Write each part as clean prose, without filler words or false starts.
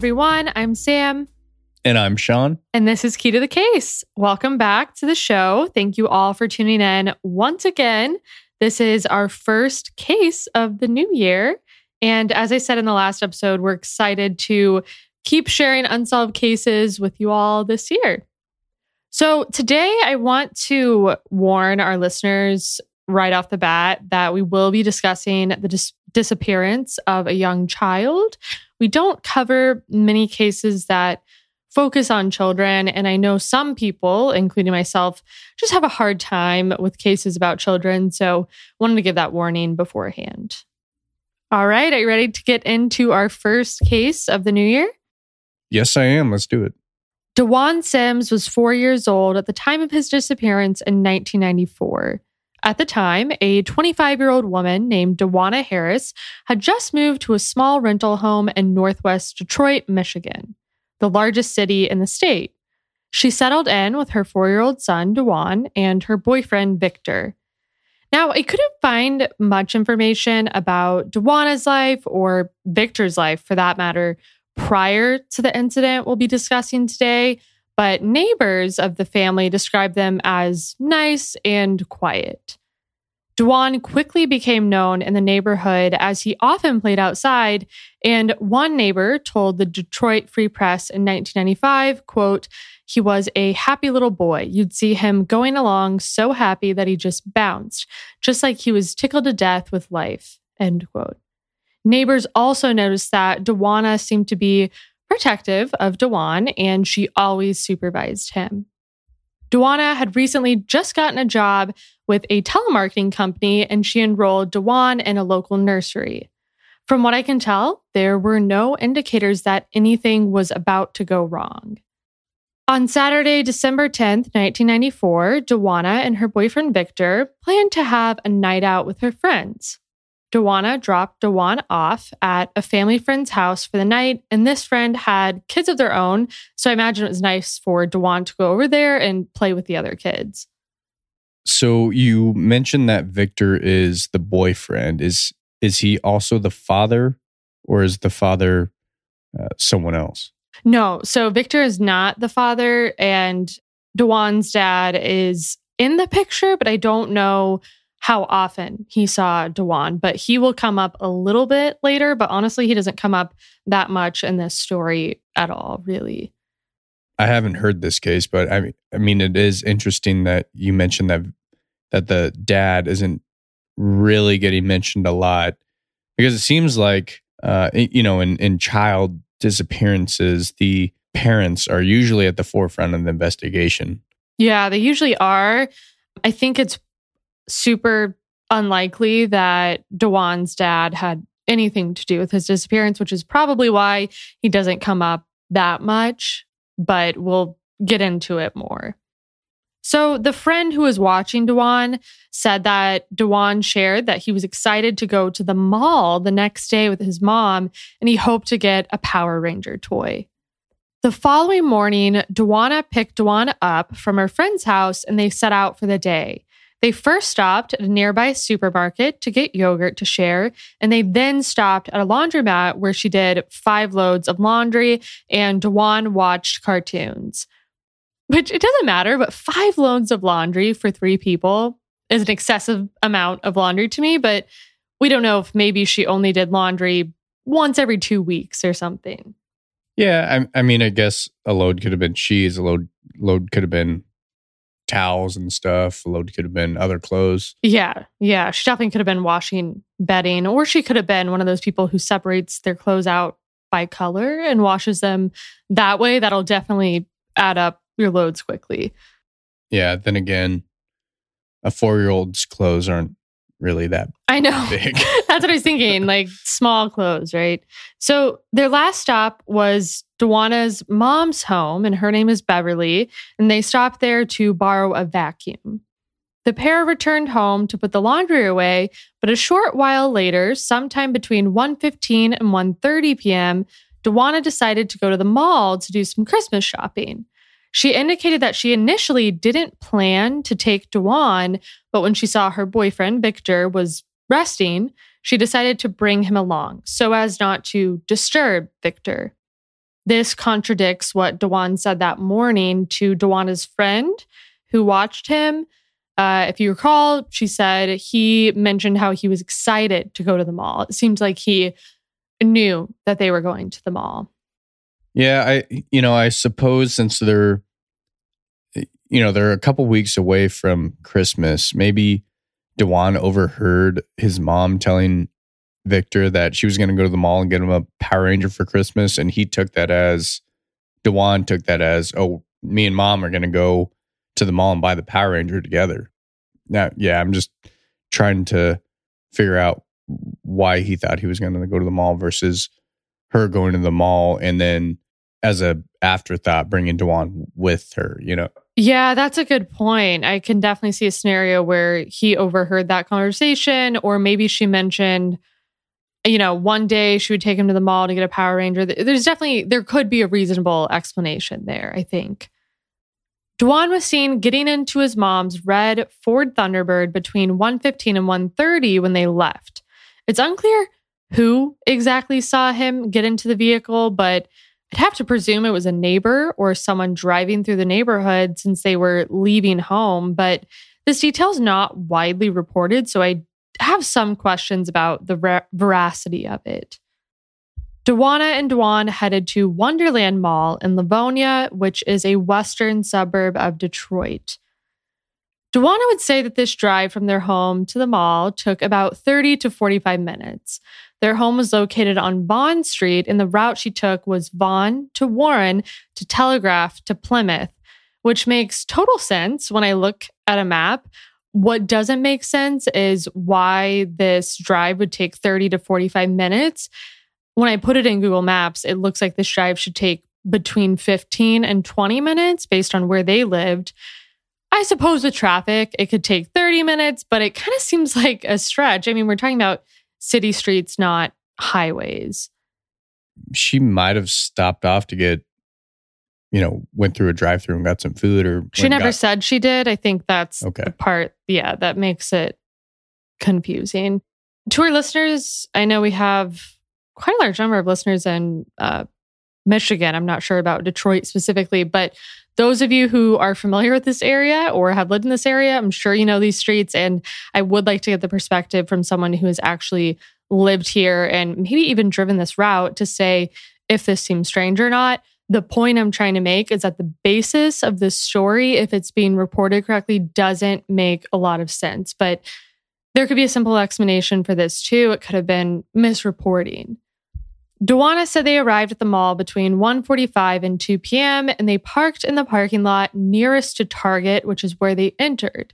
everyone. I'm Sam. And I'm Sean. And this is Key to the Case. Welcome back to the show. Thank you all for tuning in once again. This is our first case of the new year. And as I said in the last episode, we're excited to keep sharing unsolved cases with you all this year. So today I want to warn our listeners right off the bat that we will be discussing the disappearance of a young child. We don't cover many cases that focus on children, and I know some people, including myself, just have a hard time with cases about children, so I wanted to give that warning beforehand. All right, are you ready to get into our first case of the new year? Yes, I am. Let's do it. D'Wan Sims was 4 years old at the time of his disappearance in 1994. At the time, a 25-year-old woman named DeWanna Harris had just moved to a small rental home in northwest Detroit, Michigan, the largest city in the state. She settled in with her 4-year-old son, D'Wan, and her boyfriend, Victor. Now, I couldn't find much information about DeWanna's life or Victor's life, for that matter, prior to the incident we'll be discussing today, but neighbors of the family described them as nice and quiet. D'Wan quickly became known in the neighborhood as he often played outside, and one neighbor told the Detroit Free Press in 1995, quote, "He was a happy little boy. You'd see him going along so happy that he just bounced, just like he was tickled to death with life," end quote. Neighbors also noticed that DeWanna seemed to be protective of D'Wan, and she always supervised him. DeWanna had recently just gotten a job with a telemarketing company, and she enrolled D'Wan in a local nursery. From what I can tell, there were no indicators that anything was about to go wrong. On Saturday, December 10th, 1994, DeWanna and her boyfriend Victor planned to have a night out with her friends. DeWanna dropped D'Wan off at a family friend's house for the night, and this friend had kids of their own, so I imagine it was nice for D'Wan to go over there and play with the other kids. So you mentioned that Victor is the boyfriend. Is he also the father, or is the father someone else? No, so Victor is not the father, and D'Wan's dad is in the picture, but I don't know how often he saw D'Wan, but he will come up a little bit later, but honestly, he doesn't come up that much in this story at all, really. I haven't heard this case, but I mean, it is interesting that you mentioned that the dad isn't really getting mentioned a lot, because it seems like, in child disappearances, the parents are usually at the forefront of the investigation. Yeah, they usually are. I think it's super unlikely that D'Wan's dad had anything to do with his disappearance, which is probably why he doesn't come up that much, but we'll get into it more. So the friend who was watching D'Wan said that D'Wan shared that he was excited to go to the mall the next day with his mom, and he hoped to get a Power Ranger toy. The following morning, DeWanna picked D'Wan up from her friend's house, and they set out for the day. They first stopped at a nearby supermarket to get yogurt to share, and they then stopped at a laundromat where she did 5 loads of laundry, and D'Wan watched cartoons. Which, it doesn't matter, but 5 loads of laundry for 3 people is an excessive amount of laundry to me, but we don't know if maybe she only did laundry once every 2 weeks or something. Yeah, I mean, I guess a load could have been cheese, a load could have been towels and stuff. A load could have been other clothes. Yeah. She definitely could have been washing bedding, or she could have been one of those people who separates their clothes out by color and washes them that way. That'll definitely add up your loads quickly. Yeah. Then again, a 4-year-old's clothes aren't really that big. I know. That's what I was thinking. Like small clothes, right? So their last stop was D'Wanna's mom's home, and her name is Beverly, and they stopped there to borrow a vacuum. The pair returned home to put the laundry away, but a short while later, sometime between 1:15 and 1:30 p.m., D'Wanna decided to go to the mall to do some Christmas shopping. She indicated that she initially didn't plan to take D'Wan, but when she saw her boyfriend, Victor, was resting, she decided to bring him along so as not to disturb Victor. This contradicts what D'Wan said that morning to DeWanna's friend who watched him. If you recall, she said he mentioned how he was excited to go to the mall. It seems like he knew that they were going to the mall. Yeah, I suppose since they're a couple weeks away from Christmas, maybe DeWan overheard his mom telling Victor that she was going to go to the mall and get him a Power Ranger for Christmas. And DeWan took that as, oh, me and mom are going to go to the mall and buy the Power Ranger together. Now, yeah, I'm just trying to figure out why he thought he was going to go to the mall versus her going to the mall and then as a afterthought bringing DeWan with her, you know? Yeah, that's a good point. I can definitely see a scenario where he overheard that conversation, or maybe she mentioned, you know, one day she would take him to the mall to get a Power Ranger. There could be a reasonable explanation there, I think. D'Wan was seen getting into his mom's red Ford Thunderbird between 1:15 and 1:30 when they left. It's unclear who exactly saw him get into the vehicle, but I'd have to presume it was a neighbor or someone driving through the neighborhood since they were leaving home. But this detail is not widely reported, so I have some questions about the veracity of it. DeWanna and D'Wan headed to Wonderland Mall in Livonia, which is a western suburb of Detroit. DeWanna would say that this drive from their home to the mall took about 30 to 45 minutes. Their home was located on Vaughn Street, and the route she took was Vaughn to Warren to Telegraph to Plymouth, which makes total sense when I look at a map. What doesn't make sense is why this drive would take 30 to 45 minutes. When I put it in Google Maps, it looks like this drive should take between 15 and 20 minutes based on where they lived. I suppose with traffic, it could take 30 minutes, but it kind of seems like a stretch. I mean, we're talking about city streets, not highways. She might have stopped off to get, went through a drive-through and got some food, or she never said she did. I think that's okay. The part, yeah, that makes it confusing. To our listeners, I know we have quite a large number of listeners in Michigan. I'm not sure about Detroit specifically, but those of you who are familiar with this area or have lived in this area, I'm sure you know these streets. And I would like to get the perspective from someone who has actually lived here and maybe even driven this route to say if this seems strange or not. The point I'm trying to make is that the basis of this story, if it's being reported correctly, doesn't make a lot of sense. But there could be a simple explanation for this too. It could have been misreporting. DeWanna said they arrived at the mall between 1:45 and 2 p.m. and they parked in the parking lot nearest to Target, which is where they entered.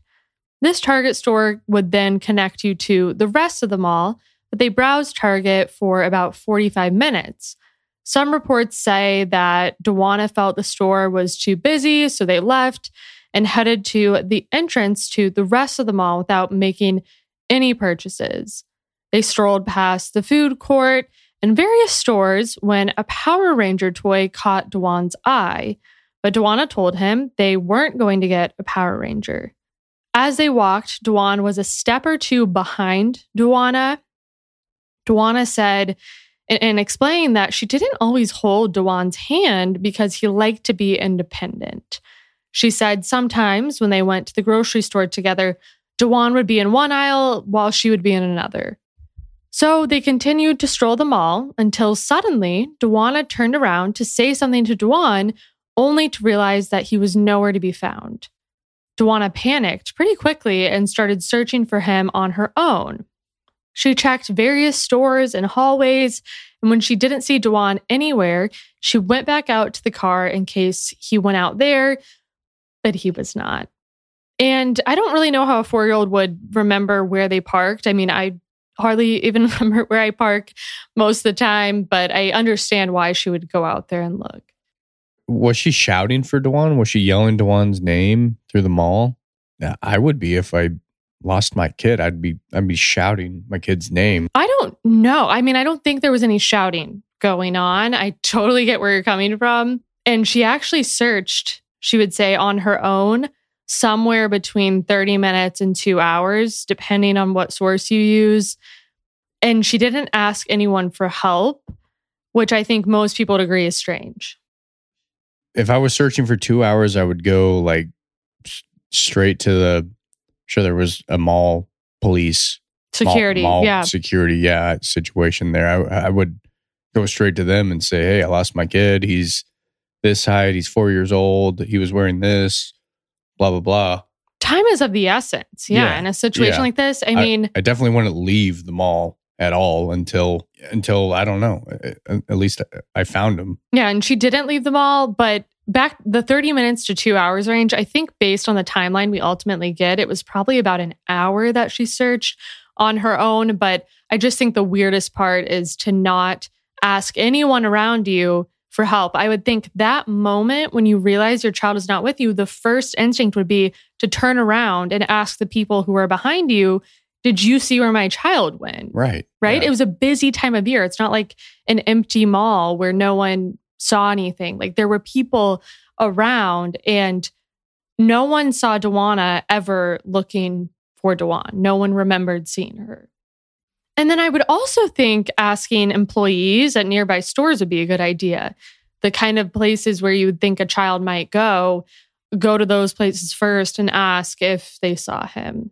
This Target store would then connect you to the rest of the mall, but they browsed Target for about 45 minutes. Some reports say that DeWanna felt the store was too busy, so they left and headed to the entrance to the rest of the mall without making any purchases. They strolled past the food court in various stores when a Power Ranger toy caught DeWan's eye, but DeWanna told him they weren't going to get a Power Ranger. As they walked, D'Wan was a step or two behind DeWanna. DeWanna said and explained that she didn't always hold DeWan's hand because he liked to be independent. She said sometimes when they went to the grocery store together, DeWan would be in one aisle while she would be in another. So they continued to stroll the mall until suddenly DeWanna turned around to say something to D'Wan, only to realize that he was nowhere to be found. DeWanna panicked pretty quickly and started searching for him on her own. She checked various stores and hallways, and when she didn't see DeWan anywhere, she went back out to the car in case he went out there, but he was not. And I don't really know how a 4-year-old would remember where they parked. I mean, I hardly even remember where I park most of the time, but I understand why she would go out there and look. Was she shouting for D'Wan? Was she yelling D'Wan's name through the mall? I would be if I lost my kid. I'd be shouting my kid's name. I don't know. I mean, I don't think there was any shouting going on. I totally get where you're coming from. And she actually searched, she would say, on her own, somewhere between 30 minutes and 2 hours, depending on what source you use. And she didn't ask anyone for help, which I think most people would agree is strange. If I was searching for 2 hours, I would go like straight to the, sure, there was a mall police. Security, mall, yeah. Security, yeah, situation there. I would go straight to them and say, hey, I lost my kid. He's this height. He's 4 years old. He was wearing this, blah, blah, blah. Time is of the essence. Yeah. In a situation like this, I mean, I definitely wouldn't leave the mall at all until I don't know, at least I found him. Yeah. And she didn't leave the mall, but back the 30 minutes to 2 hours range, I think based on the timeline we ultimately get, it was probably about an hour that she searched on her own. But I just think the weirdest part is to not ask anyone around you for help. I would think that moment when you realize your child is not with you, the first instinct would be to turn around and ask the people who are behind you, did you see where my child went? Right. Yeah. It was a busy time of year. It's not like an empty mall where no one saw anything. Like there were people around and no one saw DeWanna ever looking for DeWan. No one remembered seeing her. And then I would also think asking employees at nearby stores would be a good idea. The kind of places where you would think a child might go to those places first and ask if they saw him.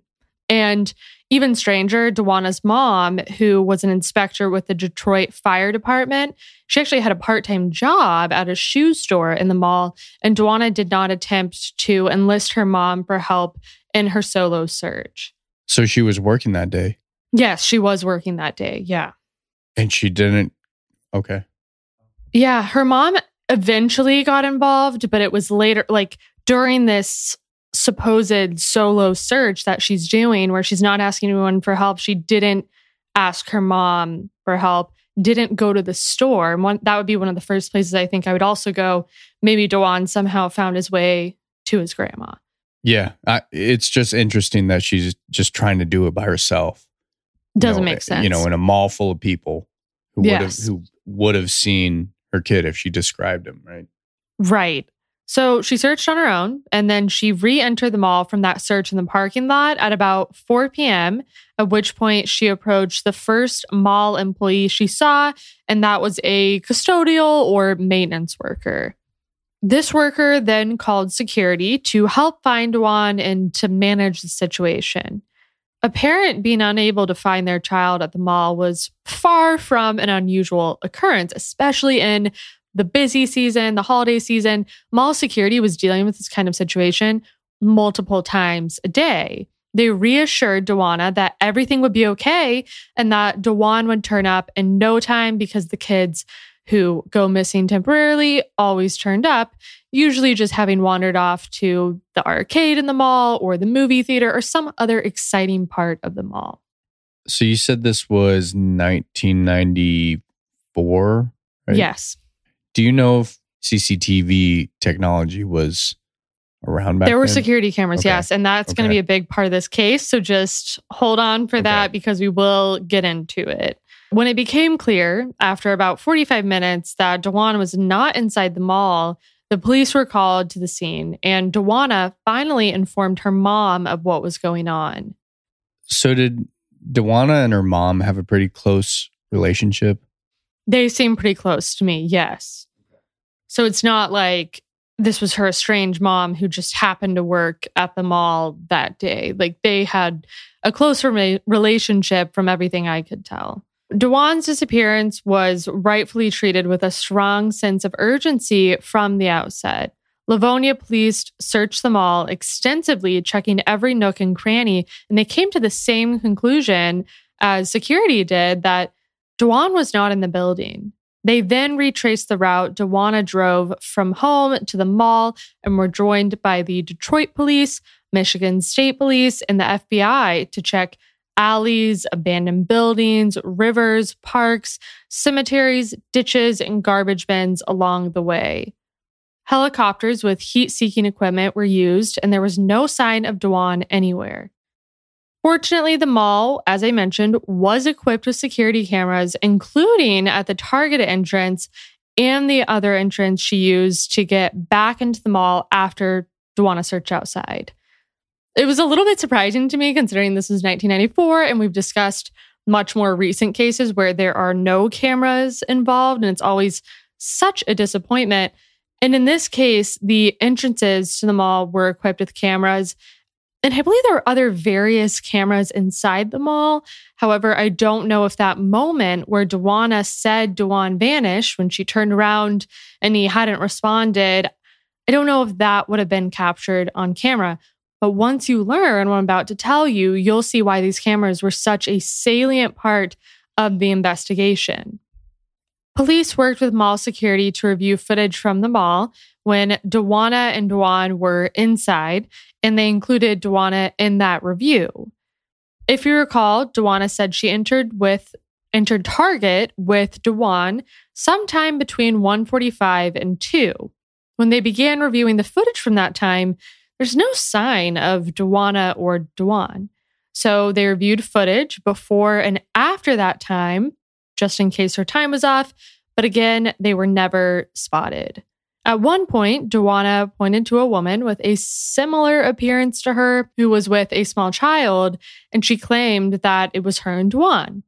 And even stranger, DeWanna's mom, who was an inspector with the Detroit Fire Department, she actually had a part-time job at a shoe store in the mall, and DeWanna did not attempt to enlist her mom for help in her solo search. So she was working that day? Yes, she was working that day, yeah. And she didn't... Okay. Yeah, her mom eventually got involved, but it was later, like during this supposed solo search that she's doing where she's not asking anyone for help. She didn't ask her mom for help, didn't go to the store. And that would be one of the first places I think I would also go. Maybe DeWan somehow found his way to his grandma. Yeah. It's just interesting that she's just trying to do it by herself. Doesn't make sense. You know, in a mall full of people who would have seen her kid if she described him, right? Right. So she searched on her own, and then she re-entered the mall from that search in the parking lot at about 4 p.m., at which point she approached the first mall employee she saw, and that was a custodial or maintenance worker. This worker then called security to help find DeWan and to manage the situation. A parent being unable to find their child at the mall was far from an unusual occurrence, especially in the busy season, the holiday season. Mall security was dealing with this kind of situation multiple times a day. They reassured DeWanna that everything would be okay and that DeWan would turn up in no time because the kids who go missing temporarily always turned up, usually just having wandered off to the arcade in the mall or the movie theater or some other exciting part of the mall. So you said this was 1994, right? Yes. Do you know if CCTV technology was around back then? There were security cameras, okay. Yes. And that's going to be a big part of this case. So just hold on for that because we will get into it. When it became clear, after about 45 minutes, that DeWan was not inside the mall, the police were called to the scene. And DeWanna finally informed her mom of what was going on. So did DeWanna and her mom have a pretty close relationship? They seem pretty close to me, yes. So it's not like this was her estranged mom who just happened to work at the mall that day. Like they had a close relationship from everything I could tell. DeWan's disappearance was rightfully treated with a strong sense of urgency from the outset. Livonia police searched the mall extensively, checking every nook and cranny, and they came to the same conclusion as security did, that DeWan was not in the building. They then retraced the route DeWanna drove from home to the mall and were joined by the Detroit police, Michigan State Police, and the FBI to check alleys, abandoned buildings, rivers, parks, cemeteries, ditches, and garbage bins along the way. Helicopters with heat-seeking equipment were used, and there was no sign of DeWan anywhere. Fortunately, the mall, as I mentioned, was equipped with security cameras, including at the target entrance and the other entrance she used to get back into the mall after DeWanna searched outside. It was a little bit surprising to me considering this was 1994 and we've discussed much more recent cases where there are no cameras involved, and it's always such a disappointment. And in this case, the entrances to the mall were equipped with cameras. And I believe there were other various cameras inside the mall. However, I don't know if that moment where DeWanna said DeWan vanished when she turned around and he hadn't responded, I don't know if that would have been captured on camera. But once you learn what I'm about to tell you, you'll see why these cameras were such a salient part of the investigation. Police worked with mall security to review footage from the mall when DeWanna and D'Wan were inside, and they included DeWanna in that review. If you recall, DeWanna said she entered Target with DeWan sometime between 1:45 and 2. When they began reviewing the footage from that time, there's no sign of DeWanna or D'Wan. So they reviewed footage before and after that time, just in case her time was off, but again, they were never spotted. At one point, DeWanna pointed to a woman with a similar appearance to her who was with a small child, and she claimed that it was her and D'Wan.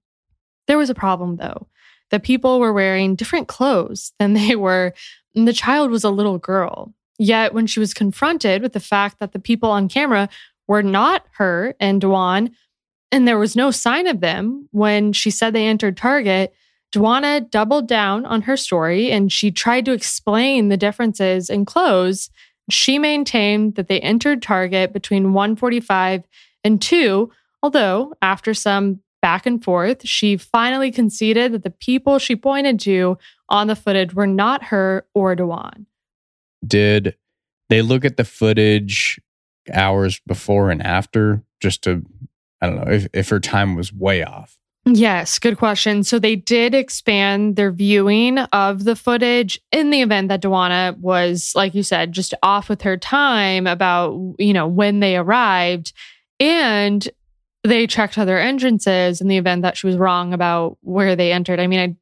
There was a problem, though. The people were wearing different clothes than they were, and the child was a little girl. Yet, when she was confronted with the fact that the people on camera were not her and D'Wan, and there was no sign of them when she said they entered Target, DeWanna doubled down on her story, and she tried to explain the differences in clothes. She maintained that they entered Target between 1:45 and 2, although after some back and forth, she finally conceded that the people she pointed to on the footage were not her or D'Wan. Did they look at the footage hours before and after just to, I don't know, if her time was way off? Yes, good question. So they did expand their viewing of the footage in the event that DeWanna was, like you said, just off with her time about, when they arrived. And they checked other entrances in the event that she was wrong about where they entered. I mean, I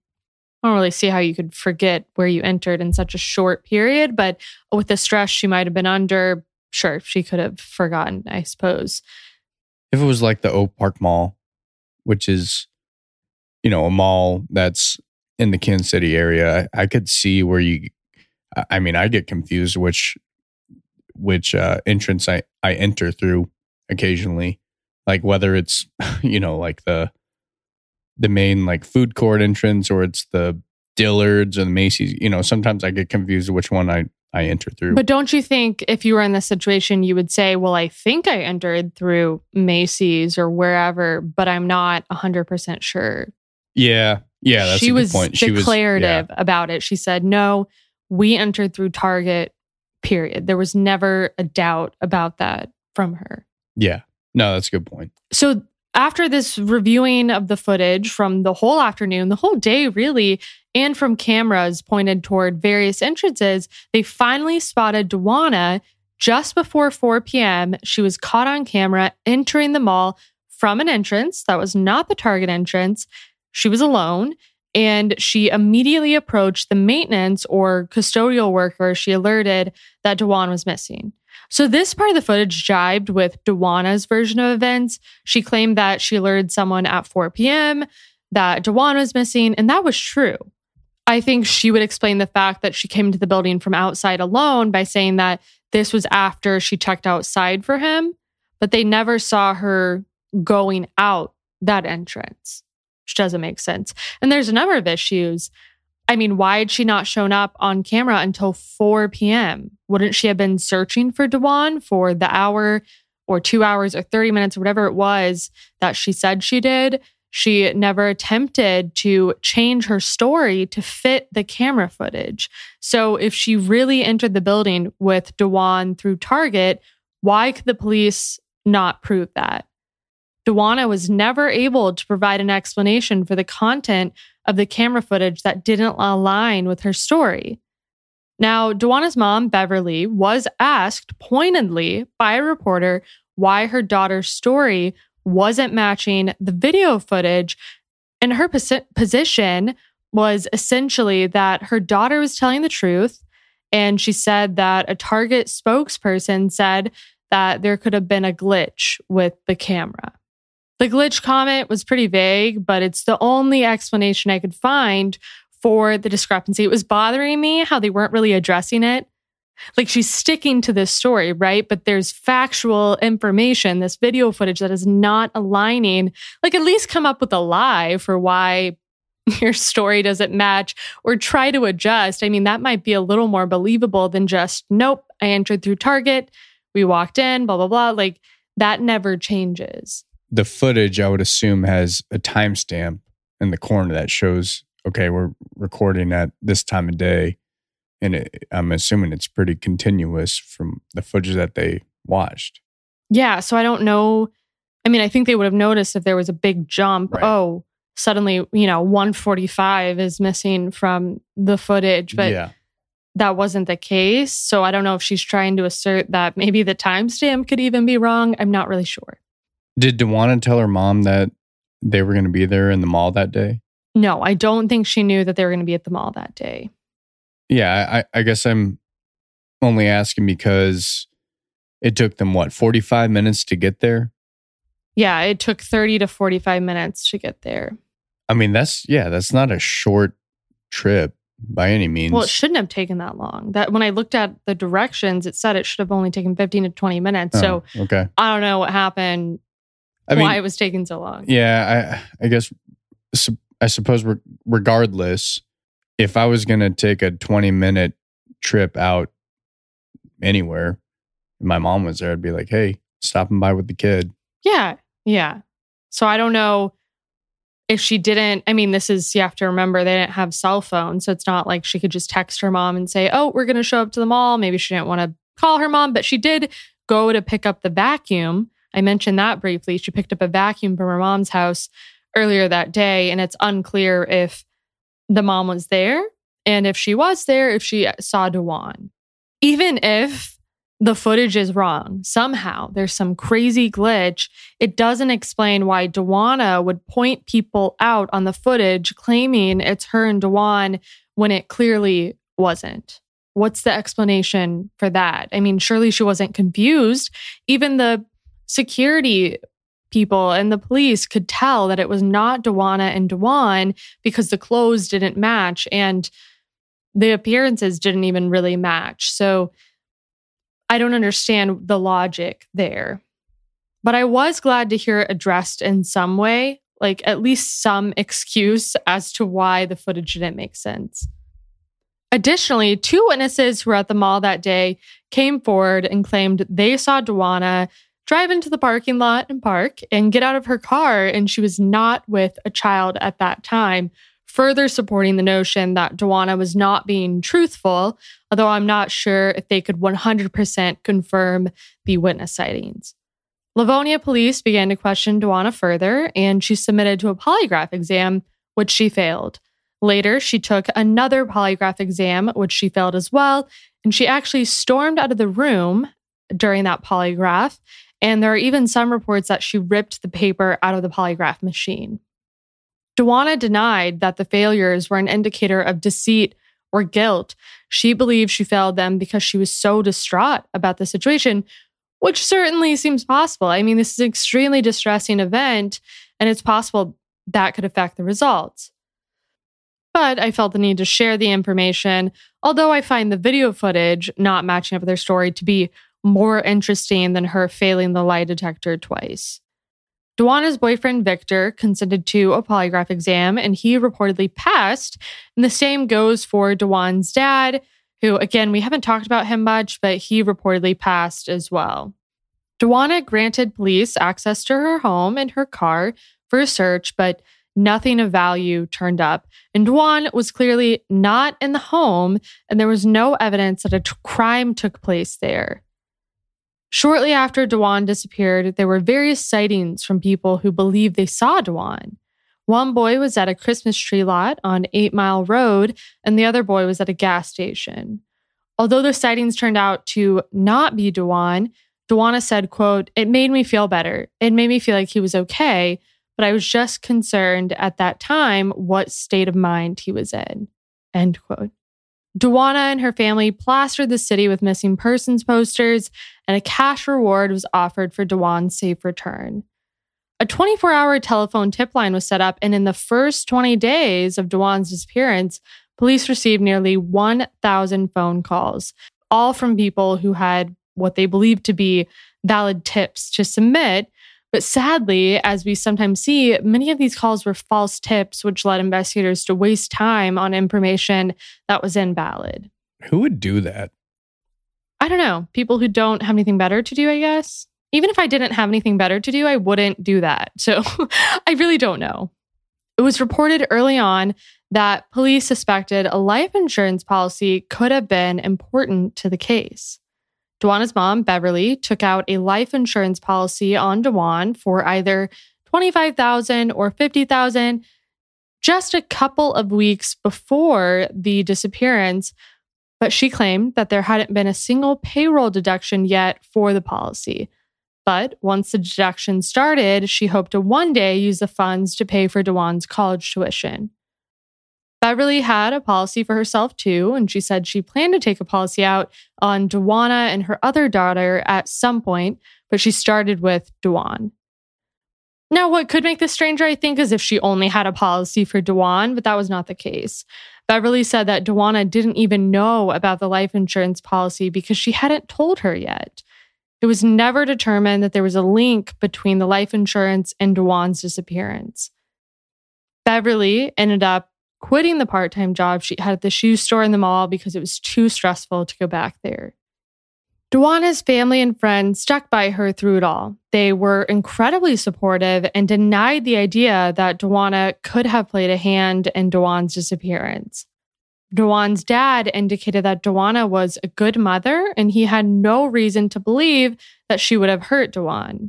don't really see how you could forget where you entered in such a short period, but with the stress she might have been under, sure, she could have forgotten, I suppose. If it was like the Oak Park Mall, which is a mall that's in the Kansas City area, I could see where I get confused which entrance I enter through occasionally. Like whether it's, like the main like food court entrance or it's the Dillard's and Macy's, sometimes I get confused which one I enter through. But don't you think if you were in this situation, you would say, well, I think I entered through Macy's or wherever, but I'm not 100% sure. Yeah, that's a good point. She was declarative about it. She said, no, we entered through Target, period. There was never a doubt about that from her. Yeah, no, that's a good point. So after this reviewing of the footage from the whole afternoon, the whole day really, and from cameras pointed toward various entrances, they finally spotted DeWanna just before 4 p.m. She was caught on camera entering the mall from an entrance that was not the Target entrance. She was alone, and she immediately approached the maintenance or custodial worker. She alerted that DeWan was missing. So this part of the footage jibed with DeWanna's version of events. She claimed that she lured someone at 4 p.m., that DeWan was missing, and that was true. I think she would explain the fact that she came to the building from outside alone by saying that this was after she checked outside for him, but they never saw her going out that entrance, which doesn't make sense. And there's a number of issues. I mean, why had she not shown up on camera until 4 p.m.? Wouldn't she have been searching for DeWan for the hour or 2 hours or 30 minutes or whatever it was that she said she did? She never attempted to change her story to fit the camera footage. So if she really entered the building with DeWan through Target, why could the police not prove that? DeWanna was never able to provide an explanation for the content of the camera footage that didn't align with her story. Now, DeWanna's mom, Beverly, was asked pointedly by a reporter why her daughter's story wasn't matching the video footage, and her position was essentially that her daughter was telling the truth, and she said that a Target spokesperson said that there could have been a glitch with the camera. The glitch comment was pretty vague, but it's the only explanation I could find for the discrepancy. It was bothering me how they weren't really addressing it. Like, she's sticking to this story, right? But there's factual information, this video footage that is not aligning. Like, at least come up with a lie for why your story doesn't match or try to adjust. I mean, that might be a little more believable than just, nope, I entered through Target, we walked in, blah, blah, blah. Like, that never changes. The footage, I would assume, has a timestamp in the corner that shows, okay, we're recording at this time of day. And I'm assuming it's pretty continuous from the footage that they watched. Yeah. So I don't know. I mean, I think they would have noticed if there was a big jump. Right. Oh, suddenly, 1:45 is missing from the footage. But yeah, that wasn't the case. So I don't know if she's trying to assert that maybe the timestamp could even be wrong. I'm not really sure. Did DeWanna tell her mom that they were going to be there in the mall that day? No, I don't think she knew that they were going to be at the mall that day. Yeah, I guess I'm only asking because it took them, 45 minutes to get there? Yeah, it took 30 to 45 minutes to get there. I mean, that's not a short trip by any means. Well, it shouldn't have taken that long. That when I looked at the directions, it said it should have only taken 15 to 20 minutes. Oh, so okay. I don't know what happened, why it was taking so long. Yeah, I guess, I suppose regardless, if I was going to take a 20-minute trip out anywhere, and my mom was there, I'd be like, hey, stopping by with the kid. Yeah, yeah. So I don't know if she didn't... I mean, you have to remember, they didn't have cell phones, so it's not like she could just text her mom and say, oh, we're going to show up to the mall. Maybe she didn't want to call her mom, but she did go to pick up the vacuum. I mentioned that briefly. She picked up a vacuum from her mom's house earlier that day, and it's unclear if the mom was there, and if she was there, if she saw D'Wan. Even if the footage is wrong, somehow there's some crazy glitch, it doesn't explain why DeWanna would point people out on the footage claiming it's her and D'Wan when it clearly wasn't. What's the explanation for that? I mean, surely she wasn't confused. Even the security people and the police could tell that it was not DeWanna and D'Wan because the clothes didn't match and the appearances didn't even really match. So I don't understand the logic there. But I was glad to hear it addressed in some way, like at least some excuse as to why the footage didn't make sense. Additionally, two witnesses who were at the mall that day came forward and claimed they saw DeWanna drive into the parking lot and park and get out of her car, and she was not with a child at that time, further supporting the notion that DeWanna was not being truthful, although I'm not sure if they could 100% confirm the witness sightings. Livonia police began to question DeWanna further, and she submitted to a polygraph exam, which she failed. Later, she took another polygraph exam, which she failed as well, and she actually stormed out of the room during that polygraph. And there are even some reports that she ripped the paper out of the polygraph machine. DeWanna denied that the failures were an indicator of deceit or guilt. She believed she failed them because she was so distraught about the situation, which certainly seems possible. I mean, this is an extremely distressing event, and it's possible that could affect the results. But I felt the need to share the information, although I find the video footage not matching up with their story to be more interesting than her failing the lie detector twice. DeWanna's boyfriend, Victor, consented to a polygraph exam, and he reportedly passed. And the same goes for DeWan's dad, who, again, we haven't talked about him much, but he reportedly passed as well. DeWanna granted police access to her home and her car for a search, but nothing of value turned up. And D'Wan was clearly not in the home, and there was no evidence that a crime took place there. Shortly after D'Wan disappeared, there were various sightings from people who believed they saw D'Wan. One boy was at a Christmas tree lot on 8 Mile Road, and the other boy was at a gas station. Although the sightings turned out to not be D'Wan, DeWanna said, quote, "It made me feel better. It made me feel like he was okay, but I was just concerned at that time what state of mind he was in," end quote. DeWanna and her family plastered the city with missing persons posters, and a cash reward was offered for DeWan's safe return. A 24-hour telephone tip line was set up, and in the first 20 days of DeWanna's disappearance, police received nearly 1,000 phone calls, all from people who had what they believed to be valid tips to submit. But sadly, as we sometimes see, many of these calls were false tips, which led investigators to waste time on information that was invalid. Who would do that? I don't know. People who don't have anything better to do, I guess. Even if I didn't have anything better to do, I wouldn't do that. So I really don't know. It was reported early on that police suspected a life insurance policy could have been important to the case. DeWanna's mom, Beverly, took out a life insurance policy on DeWanna for either $25,000 or $50,000 just a couple of weeks before the disappearance, but she claimed that there hadn't been a single payroll deduction yet for the policy. But once the deduction started, she hoped to one day use the funds to pay for DeWanna's college tuition. Beverly had a policy for herself too, and she said she planned to take a policy out on DeWanna and her other daughter at some point, but she started with DeWanna. Now, what could make this stranger, I think, is if she only had a policy for DeWanna, but that was not the case. Beverly said that DeWanna didn't even know about the life insurance policy because she hadn't told her yet. It was never determined that there was a link between the life insurance and DeWanna's disappearance. Beverly ended up quitting the part-time job she had at the shoe store in the mall because it was too stressful to go back there. DeWanna's family and friends stuck by her through it all. They were incredibly supportive and denied the idea that DeWanna could have played a hand in DeWanna's disappearance. DeWanna's dad indicated that DeWanna was a good mother, and he had no reason to believe that she would have hurt DeWanna.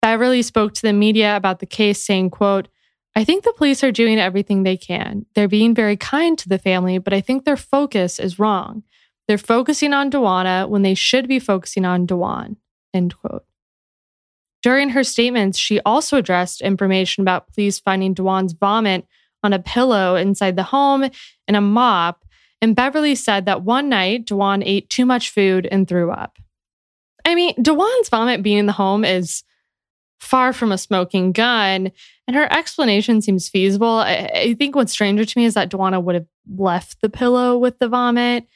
Beverly spoke to the media about the case, saying, quote, "I think the police are doing everything they can. They're being very kind to the family, but I think their focus is wrong. They're focusing on DeWanna when they should be focusing on DeWanna," end quote. During her statements, she also addressed information about police finding DeWanna's vomit on a pillow inside the home and a mop, and Beverly said that one night, DeWanna ate too much food and threw up. I mean, DeWanna's vomit being in the home is far from a smoking gun, and her explanation seems feasible. I think what's stranger to me is that DeWanna would have left the pillow with the vomit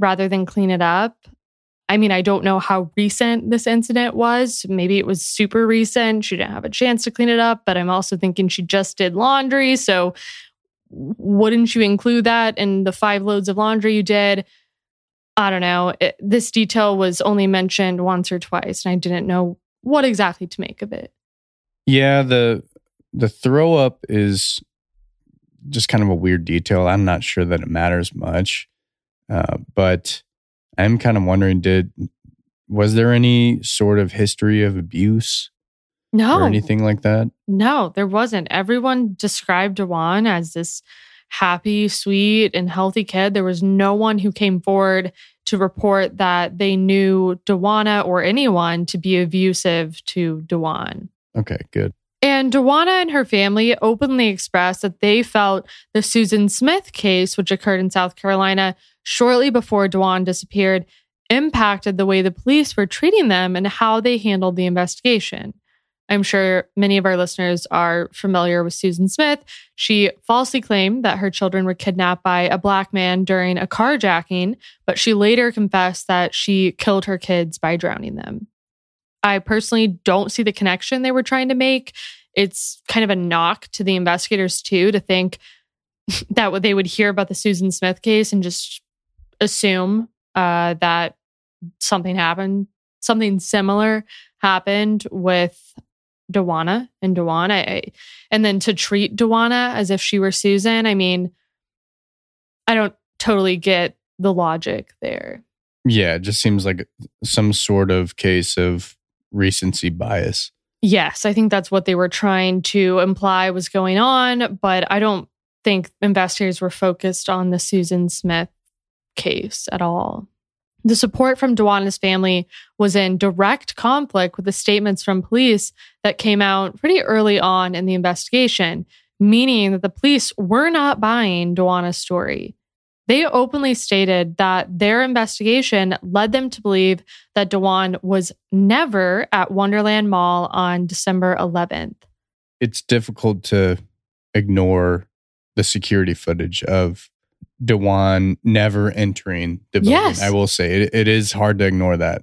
rather than clean it up. I mean, I don't know how recent this incident was. Maybe it was super recent. She didn't have a chance to clean it up, but I'm also thinking she just did laundry, so wouldn't you include that in the 5 loads of laundry you did? I don't know. This detail was only mentioned once or twice, and I didn't know what exactly to make of it. Yeah, the throw up is just kind of a weird detail. I'm not sure that it matters much, but I'm kind of wondering, was there any sort of history of abuse? No, or anything like that? No, there wasn't. Everyone described DeWanna as this happy, sweet, and healthy kid. There was no one who came forward to report that they knew DeWanna or anyone to be abusive to DeWanna. Okay, good. And DeWanna and her family openly expressed that they felt the Susan Smith case, which occurred in South Carolina shortly before DeWanna disappeared, impacted the way the police were treating them and how they handled the investigation. I'm sure many of our listeners are familiar with Susan Smith. She falsely claimed that her children were kidnapped by a black man during a carjacking, but she later confessed that she killed her kids by drowning them. I personally don't see the connection they were trying to make. It's kind of a knock to the investigators, too, to think that they would hear about the Susan Smith case and just assume that something happened, something similar happened with DeWanna and DeWanna, and then to treat DeWanna as if she were Susan. I mean, I don't totally get the logic there. Yeah, it just seems like some sort of case of recency bias. Yes, I think that's what they were trying to imply was going on, but I don't think investigators were focused on the Susan Smith case at all. The support from DeWanna's family was in direct conflict with the statements from police that came out pretty early on in the investigation, meaning that the police were not buying DeWanna's story. They openly stated that their investigation led them to believe that D'Wan was never at Wonderland Mall on December 11th. It's difficult to ignore the security footage of D'Wan never entering the building. Yes. I will say it is hard to ignore that.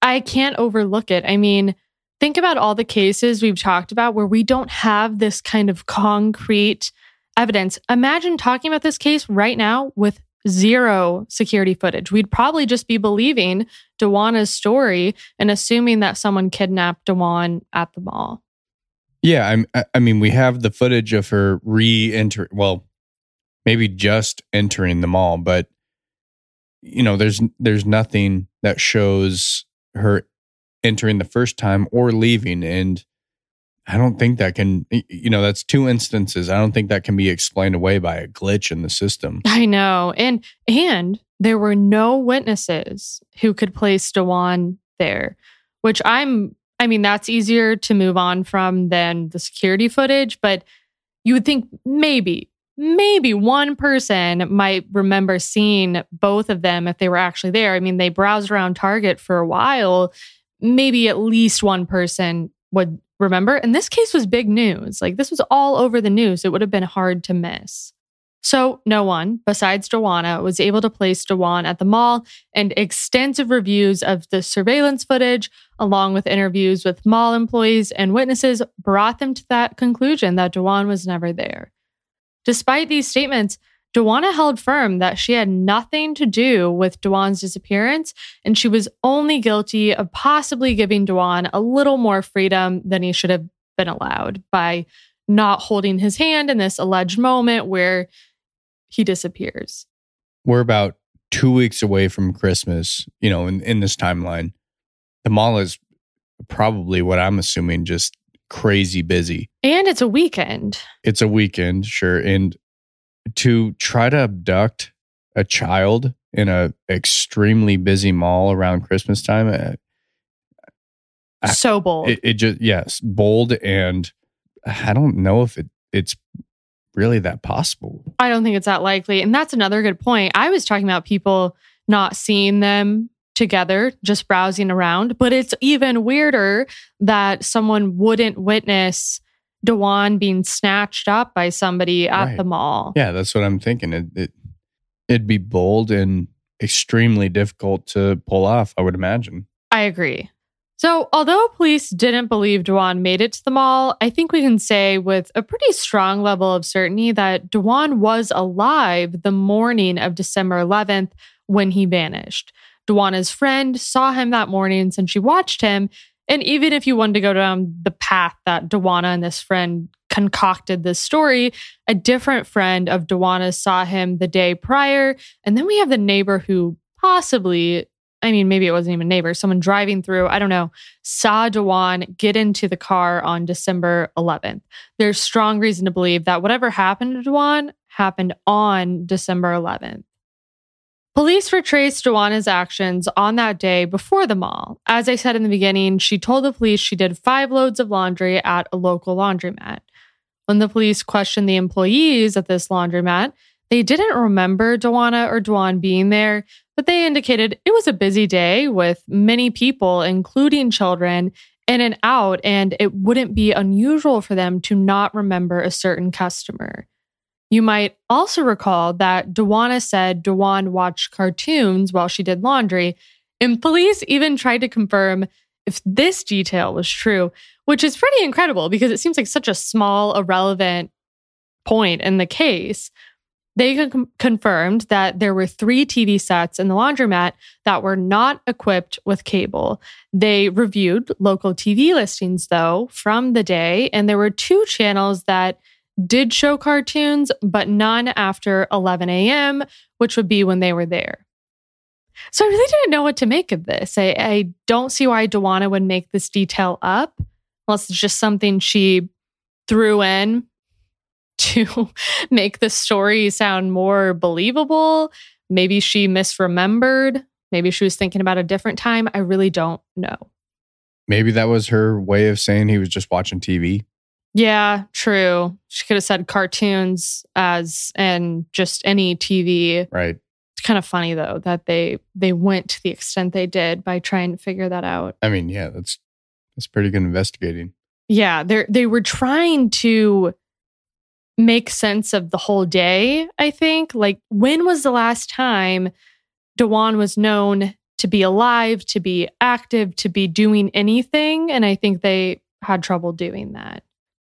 I can't overlook it. I mean, think about all the cases we've talked about where we don't have this kind of concrete evidence. Imagine talking about this case right now with zero security footage. We'd probably just be believing DeWanna's story and assuming that someone kidnapped D'Wan at the mall. Yeah, I mean, we have the footage of her re-entering, well, maybe just entering the mall, but you know, there's nothing that shows her entering the first time or leaving, and I don't think that can, you know, that's two instances. I don't think that can be explained away by a glitch in the system. I know, and there were no witnesses who could place D'Wan there, which I mean, that's easier to move on from than the security footage, but you would think maybe one person might remember seeing both of them if they were actually there. I mean, they browsed around Target for a while. Maybe at least one person would remember. And this case was big news. Like, this was all over the news. It would have been hard to miss. So no one besides DeWanna was able to place D'Wan at the mall, and extensive reviews of the surveillance footage, along with interviews with mall employees and witnesses, brought them to that conclusion that D'Wan was never there. Despite these statements, DeWanna held firm that she had nothing to do with D'Wan's disappearance, and she was only guilty of possibly giving D'Wan a little more freedom than he should have been allowed by not holding his hand in this alleged moment where he disappears. We're about 2 weeks away from Christmas, you know, in this timeline. The mall is probably, what I'm assuming, just crazy busy. And it's a weekend. It's a weekend, sure. And to try to abduct a child in an extremely busy mall around Christmas time. So bold. It just, yes, bold. And I don't know if it's really that possible. I don't think it's that likely. And that's another good point. I was talking about people not seeing them together, just browsing around. But it's even weirder that someone wouldn't witness D'Wan being snatched up by somebody at the mall. Yeah, that's what I'm thinking. It'd be bold and extremely difficult to pull off, I would imagine. I agree. So although police didn't believe D'Wan made it to the mall, I think we can say with a pretty strong level of certainty that D'Wan was alive the morning of December 11th when he vanished. D'Wanna's friend saw him that morning since she watched him. And even if you wanted to go down the path that DeWanna and this friend concocted this story, a different friend of DeWanna's saw him the day prior. And then we have the neighbor who possibly, I mean, maybe it wasn't even a neighbor, someone driving through, I don't know, saw D'Wan get into the car on December 11th. There's strong reason to believe that whatever happened to D'Wan happened on December 11th. Police retraced D'Wanna's actions on that day before the mall. As I said in the beginning, she told the police she did 5 loads of laundry at a local laundromat. When the police questioned the employees at this laundromat, they didn't remember DeWanna or D'Wan being there, but they indicated it was a busy day with many people, including children, in and out, and it wouldn't be unusual for them to not remember a certain customer. You might also recall that DeWanna said D'Wan watched cartoons while she did laundry, and police even tried to confirm if this detail was true, which is pretty incredible because it seems like such a small, irrelevant point in the case. They confirmed that there were 3 TV sets in the laundromat that were not equipped with cable. They reviewed local TV listings, though, from the day, and there were 2 channels that did show cartoons, but none after 11 a.m., which would be when they were there. So I really didn't know what to make of this. I don't see why DeWanna would make this detail up, unless it's just something she threw in to make the story sound more believable. Maybe she misremembered. Maybe she was thinking about a different time. I really don't know. Maybe that was her way of saying he was just watching TV. Yeah, true. She could have said cartoons as and just any TV. Right. It's kind of funny, though, that they went to the extent they did by trying to figure that out. I mean, yeah, that's pretty good investigating. Yeah, they were trying to make sense of the whole day, I think. Like, when was the last time DeWan was known to be alive, to be active, to be doing anything? And I think they had trouble doing that.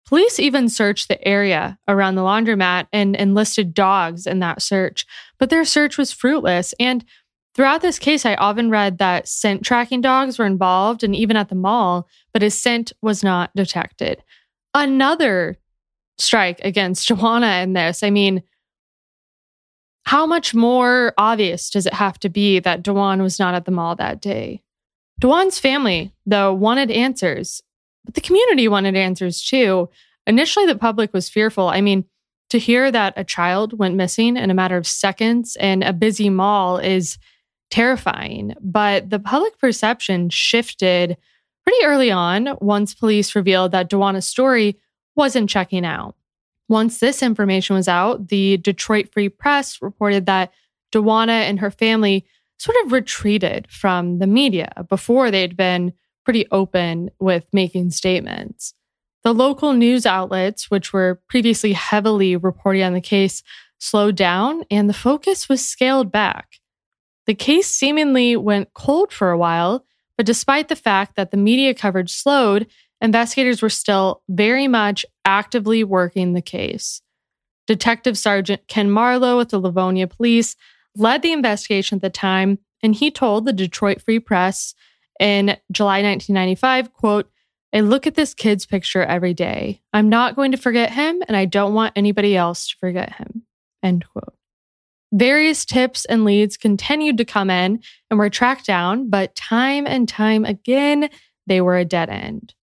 Police even searched the area around the laundromat and enlisted dogs in that search, but their search was fruitless. And throughout this case, I often read that scent tracking dogs were involved and even at the mall, but his scent was not detected. Another strike against DeWanna in this. I mean, how much more obvious does it have to be that DeWan was not at the mall that day? DeWan's family, though, wanted answers. But the community wanted answers too. Initially, the public was fearful. I mean, to hear that a child went missing in a matter of seconds in a busy mall is terrifying. But the public perception shifted pretty early on once police revealed that DeWanna's story wasn't checking out. Once this information was out, the Detroit Free Press reported that DeWanna and her family sort of retreated from the media before they'd been pretty open with making statements. The local news outlets, which were previously heavily reporting on the case, slowed down and the focus was scaled back. The case seemingly went cold for a while, but despite the fact that the media coverage slowed, investigators were still very much actively working the case. Detective Sergeant Ken Marlowe with the Livonia Police led the investigation at the time, and he told the Detroit Free Press in July 1995, quote, "I look at this kid's picture every day. I'm not going to forget him, and I don't want anybody else to forget him," end quote. Various tips and leads continued to come in and were tracked down, but time and time again, they were a dead end.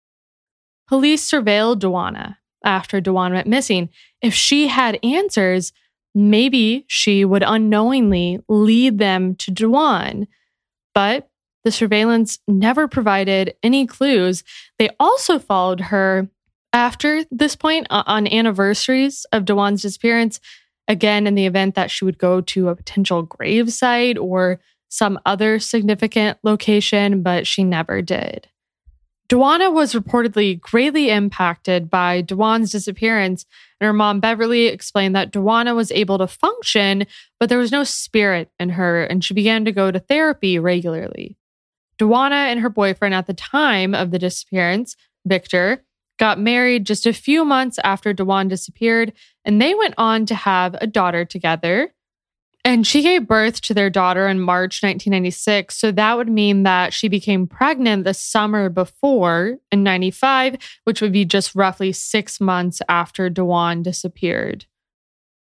Police surveilled DeWanna after DeWanna went missing. If she had answers, maybe she would unknowingly lead them to DeWan. But the surveillance never provided any clues. They also followed her after this point on anniversaries of DeWan's disappearance, again, in the event that she would go to a potential gravesite or some other significant location, but she never did. DeWanna was reportedly greatly impacted by DeWan's disappearance, and her mom, Beverly, explained that DeWanna was able to function, but there was no spirit in her, and she began to go to therapy regularly. DeWanna and her boyfriend at the time of the disappearance, Victor, got married just a few months after DeWan disappeared, and they went on to have a daughter together. And she gave birth to their daughter in March 1996, so that would mean that she became pregnant the summer before in 95, which would be just roughly 6 months after DeWan disappeared.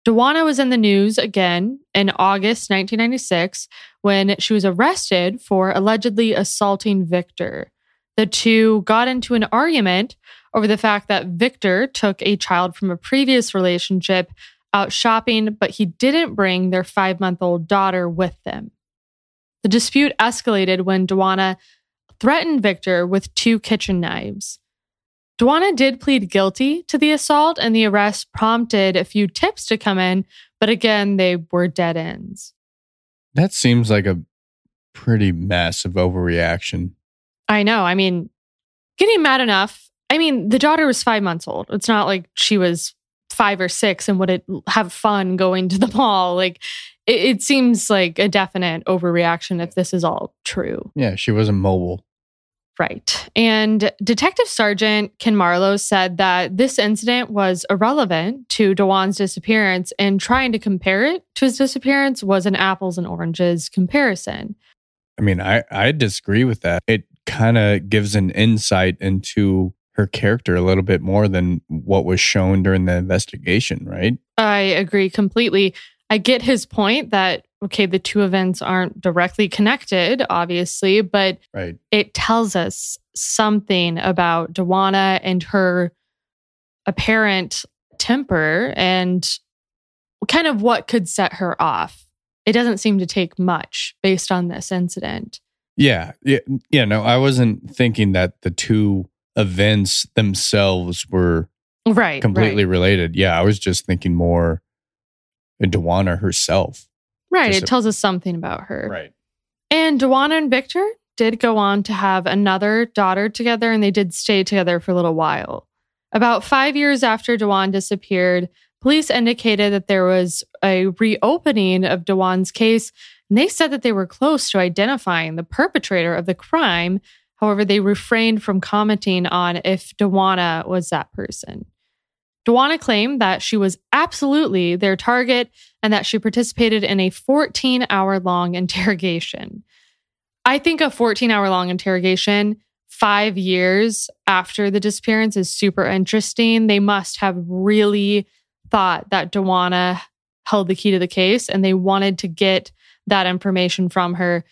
DeWanna was in the news again in August 1996 when she was arrested for allegedly assaulting Victor. The two got into an argument over the fact that Victor took a child from a previous relationship out shopping, but he didn't bring their 5-month-old daughter with them. The dispute escalated when DeWanna threatened Victor with 2 kitchen knives. DeWanna did plead guilty to the assault, and the arrest prompted a few tips to come in, but again, they were dead ends. That seems like a pretty massive overreaction. I know. I mean, getting mad enough. I mean, the daughter was 5 months old. It's not like she was 5 or 6 and would have fun going to the mall. Like, it seems like a definite overreaction if this is all true. Yeah, she wasn't mobile. Right. And Detective Sergeant Ken Marlowe said that this incident was irrelevant to DeWan's disappearance, and trying to compare it to his disappearance was an apples and oranges comparison. I mean, I disagree with that. It kind of gives an insight into her character a little bit more than what was shown during the investigation, right? I agree completely. I get his point that, okay, the two events aren't directly connected, obviously, but right, it tells us something about DeWanna and her apparent temper and kind of what could set her off. It doesn't seem to take much based on this incident. Yeah, no, I wasn't thinking that the two events themselves were Right. Completely related. Yeah. I was just thinking more DeWanna herself. Right. It tells us something about her. Right. And DeWanna and Victor did go on to have another daughter together, and they did stay together for a little while. About 5 years after DeWanna disappeared, police indicated that there was a reopening of DeWanna's case, and they said that they were close to identifying the perpetrator of the crime. However, they refrained from commenting on if DeWanna was that person. DeWanna claimed that she was absolutely their target and that she participated in a 14-hour-long interrogation. I think a 14-hour-long interrogation 5 years after the disappearance is super interesting. They must have really thought that DeWanna held the key to the case, and they wanted to get that information from her,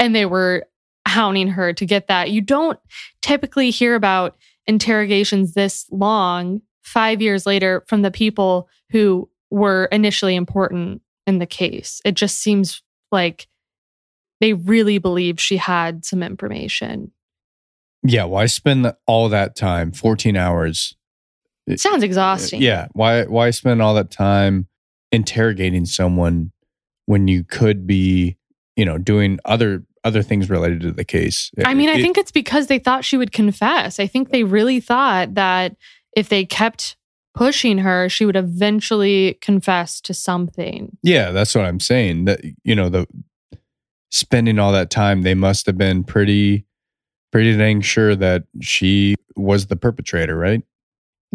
and they were hounding her to get that. You don't typically hear about interrogations this long, 5 years later, from the people who were initially important in the case. It just seems like they really believed she had some information. Yeah, why spend all that time, 14 hours? It sounds exhausting. Yeah, why spend all that time interrogating someone when you could be, you know, doing other things related to the case? I mean, I think it's because they thought she would confess. I think they really thought that if they kept pushing her, she would eventually confess to something. Yeah, that's what I'm saying. That, you know, the spending all that time, they must have been pretty dang sure that she was the perpetrator, right?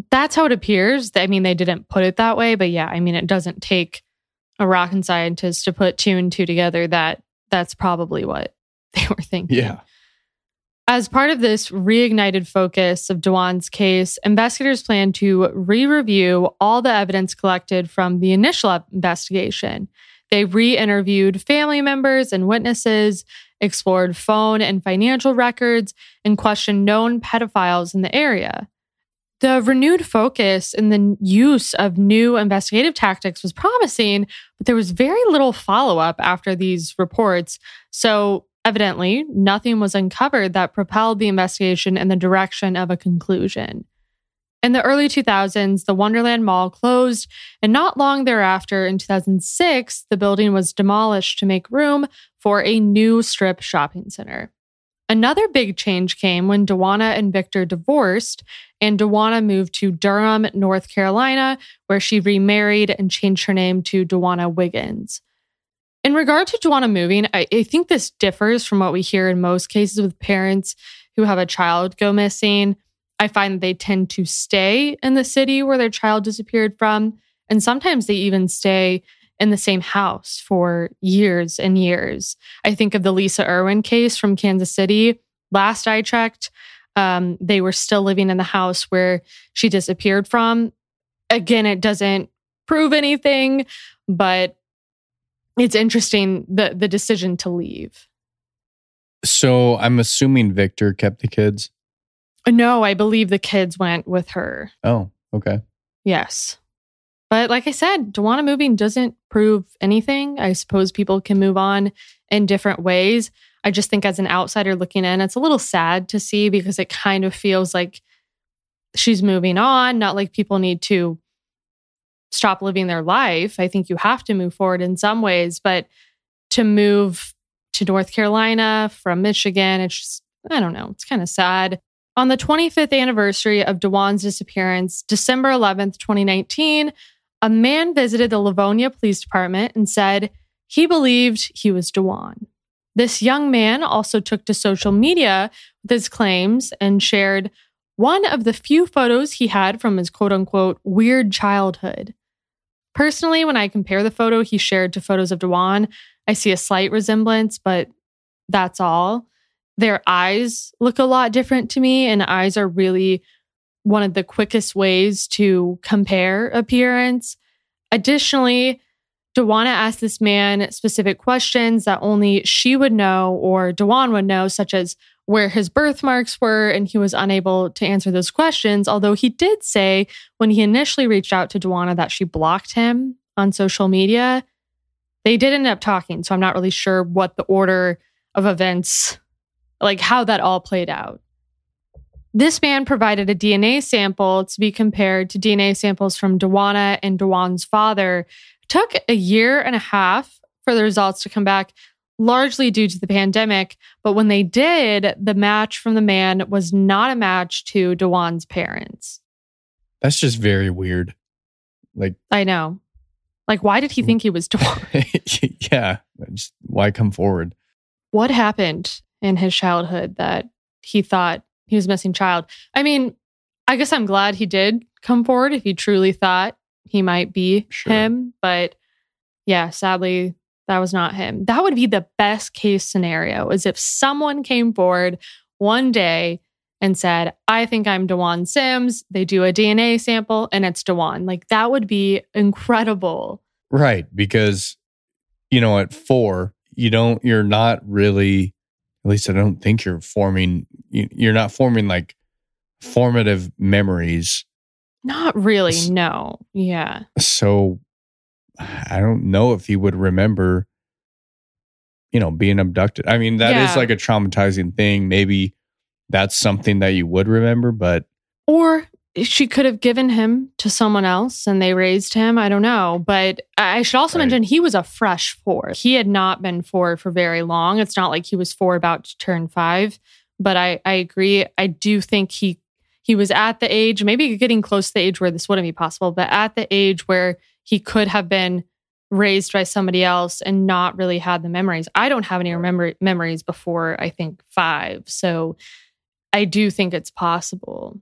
That's how it appears. I mean, they didn't put it that way, but yeah, I mean, it doesn't take a rocket scientist to put two and two together that that's probably what they were thinking. Yeah. As part of this reignited focus of DeWanna's case, investigators plan to re-review all the evidence collected from the initial investigation. They re-interviewed family members and witnesses, explored phone and financial records, and questioned known pedophiles in the area. The renewed focus and the use of new investigative tactics was promising, but there was very little follow-up after these reports. So evidently, nothing was uncovered that propelled the investigation in the direction of a conclusion. In the early 2000s, the Wonderland Mall closed, and not long thereafter, in 2006, the building was demolished to make room for a new strip shopping center. Another big change came when DeWanna and Victor divorced, and DeWanna moved to Durham, North Carolina, where she remarried and changed her name to DeWanna Wiggins. In regard to DeWanna moving, I think this differs from what we hear in most cases with parents who have a child go missing. I find they tend to stay in the city where their child disappeared from, and sometimes they even stay in the same house for years and years. I think of the Lisa Irwin case from Kansas City. Last I checked, they were still living in the house where she disappeared from. Again, it doesn't prove anything, but it's interesting, the decision to leave. So I'm assuming Victor kept the kids? No, I believe the kids went with her. Oh, okay. Yes. But like I said, DeWanna moving doesn't prove anything. I suppose people can move on in different ways. I just think as an outsider looking in, it's a little sad to see because it kind of feels like she's moving on, not like people need to stop living their life. I think you have to move forward in some ways, but to move to North Carolina from Michigan, it's just, I don't know, it's kind of sad. On the 25th anniversary of DeWanna's disappearance, December 11th, 2019, a man visited the Livonia Police Department and said he believed he was DeWanna. This young man also took to social media with his claims and shared one of the few photos he had from his quote-unquote weird childhood. Personally, when I compare the photo he shared to photos of DeWanna, I see a slight resemblance, but that's all. Their eyes look a lot different to me, and eyes are really one of the quickest ways to compare appearance. Additionally, DeWanna asked this man specific questions that only she would know or DeWanna would know, such as where his birthmarks were, and he was unable to answer those questions, although he did say when he initially reached out to DeWanna that she blocked him on social media. They did end up talking, so I'm not really sure what the order of events, like how that all played out. This man provided a DNA sample to be compared to DNA samples from DeWanna and DeWan's father. It took a year and a half for the results to come back, largely due to the pandemic. But when they did, the match from the man was not a match to DeWan's parents. That's just very weird. Like, I know. Like, why did he think he was DeWan? Yeah. Just, why come forward? What happened in his childhood that he thought he was a missing child? I mean, I guess I'm glad he did come forward if he truly thought he might be him. But yeah, sadly, that was not him. That would be the best case scenario, is if someone came forward one day and said, I think I'm D'Wan Sims. They do a DNA sample and it's D'Wan. Like, that would be incredible. Right. Because, you know, at four, you're not really, at least I don't think you're not forming like formative memories. Not really, no. Yeah. So I don't know if he would remember, being abducted. I mean, that is like a traumatizing thing. Maybe that's something that you would remember, but... Or she could have given him to someone else and they raised him. I don't know. But I should also mention he was a fresh four. He had not been four for very long. It's not like he was four about to turn five. But I agree. I do think he was at the age, maybe getting close to the age where this wouldn't be possible, but at the age where he could have been raised by somebody else and not really had the memories. I don't have any memories before, I think, five. So I do think it's possible.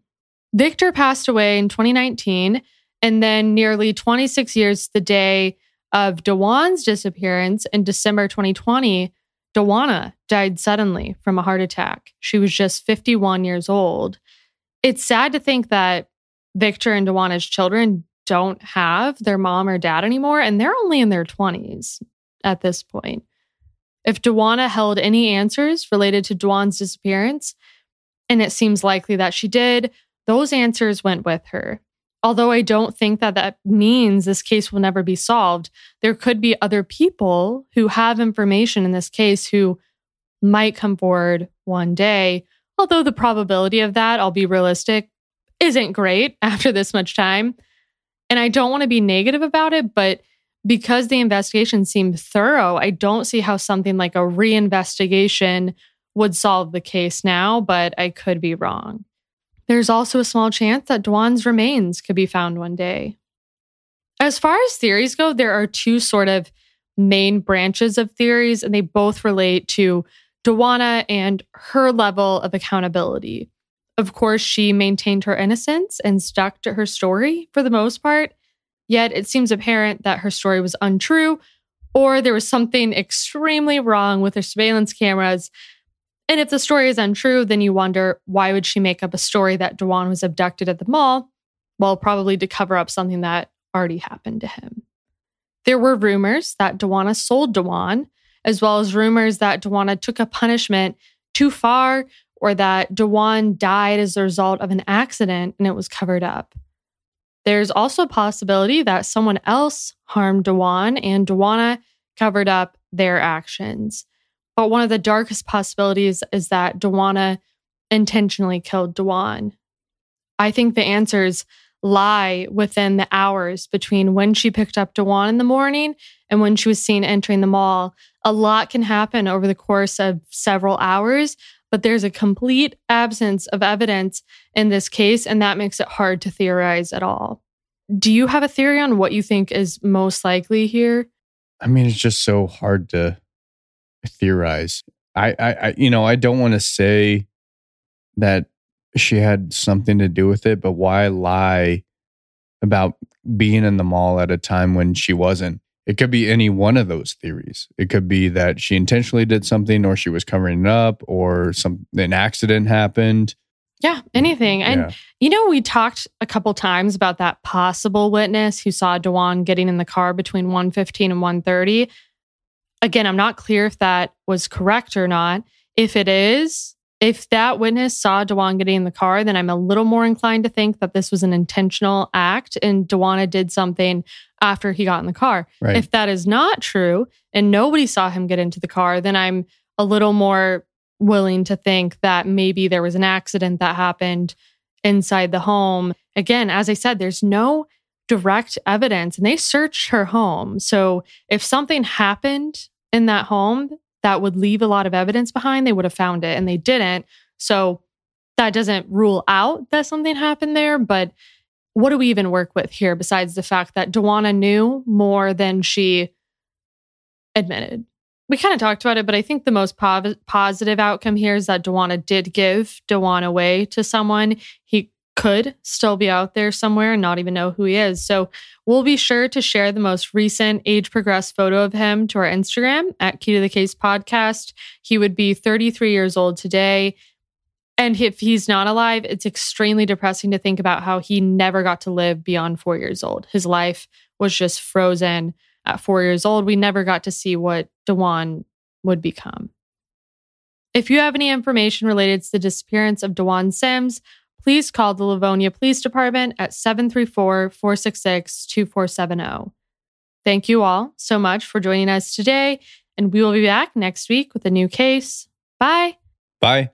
Victor passed away in 2019, and then nearly 26 years to the day of DeWan's disappearance in December 2020, DeWanna died suddenly from a heart attack. She was just 51 years old. It's sad to think that Victor and DeWanna's children don't have their mom or dad anymore, and they're only in their 20s at this point. If DeWanna held any answers related to D'Wan's disappearance, and it seems likely that she did, those answers went with her. Although I don't think that means this case will never be solved, there could be other people who have information in this case who might come forward one day. Although the probability of that, I'll be realistic, isn't great after this much time. And I don't want to be negative about it, but because the investigation seemed thorough, I don't see how something like a reinvestigation would solve the case now, but I could be wrong. There's also a small chance that D'Wan's remains could be found one day. As far as theories go, there are two sort of main branches of theories, and they both relate to DeWanna and her level of accountability. Of course, she maintained her innocence and stuck to her story for the most part, yet it seems apparent that her story was untrue, or there was something extremely wrong with her surveillance cameras. And if the story is untrue, then you wonder, why would she make up a story that D'Wan was abducted at the mall? Well, probably to cover up something that already happened to him. There were rumors that DeWanna sold D'Wan, as well as rumors that DeWanna took a punishment too far, or that D'Wan died as a result of an accident and it was covered up. There's also a possibility that someone else harmed D'Wan and DeWanna covered up their actions. But one of the darkest possibilities is that DeWanna intentionally killed D'Wan. I think the answers lie within the hours between when she picked up D'Wan in the morning and when she was seen entering the mall. A lot can happen over the course of several hours, but there's a complete absence of evidence in this case, and that makes it hard to theorize at all. Do you have a theory on what you think is most likely here? I mean, it's just so hard to theorize. I don't want to say that she had something to do with it, but why lie about being in the mall at a time when she wasn't? It could be any one of those theories. It could be that she intentionally did something, or she was covering it up, or an accident happened. Yeah, anything. And we talked a couple times about that possible witness who saw D'Wan getting in the car between 1:15 and 1:30. Again, I'm not clear if that was correct or not. If it is, if that witness saw D'Wan getting in the car, then I'm a little more inclined to think that this was an intentional act and DeWanna did something after he got in the car. Right. If that is not true and nobody saw him get into the car, then I'm a little more willing to think that maybe there was an accident that happened inside the home. Again, as I said, there's no direct evidence, and they searched her home. So if something happened in that home that would leave a lot of evidence behind, they would have found it, and they didn't. So that doesn't rule out that something happened there. But what do we even work with here besides the fact that DeWanna knew more than she admitted? We kind of talked about it, but I think the most positive outcome here is that DeWanna did give DeWanna away to someone. He could still be out there somewhere and not even know who he is. So we'll be sure to share the most recent age-progressed photo of him to our Instagram at Key to the Case Podcast. He would be 33 years old today. And if he's not alive, it's extremely depressing to think about how he never got to live beyond 4 years old. His life was just frozen at 4 years old. We never got to see what DeWan would become. If you have any information related to the disappearance of D'Wan Sims, please call the Livonia Police Department at 734-466-2470. Thank you all so much for joining us today, and we will be back next week with a new case. Bye. Bye.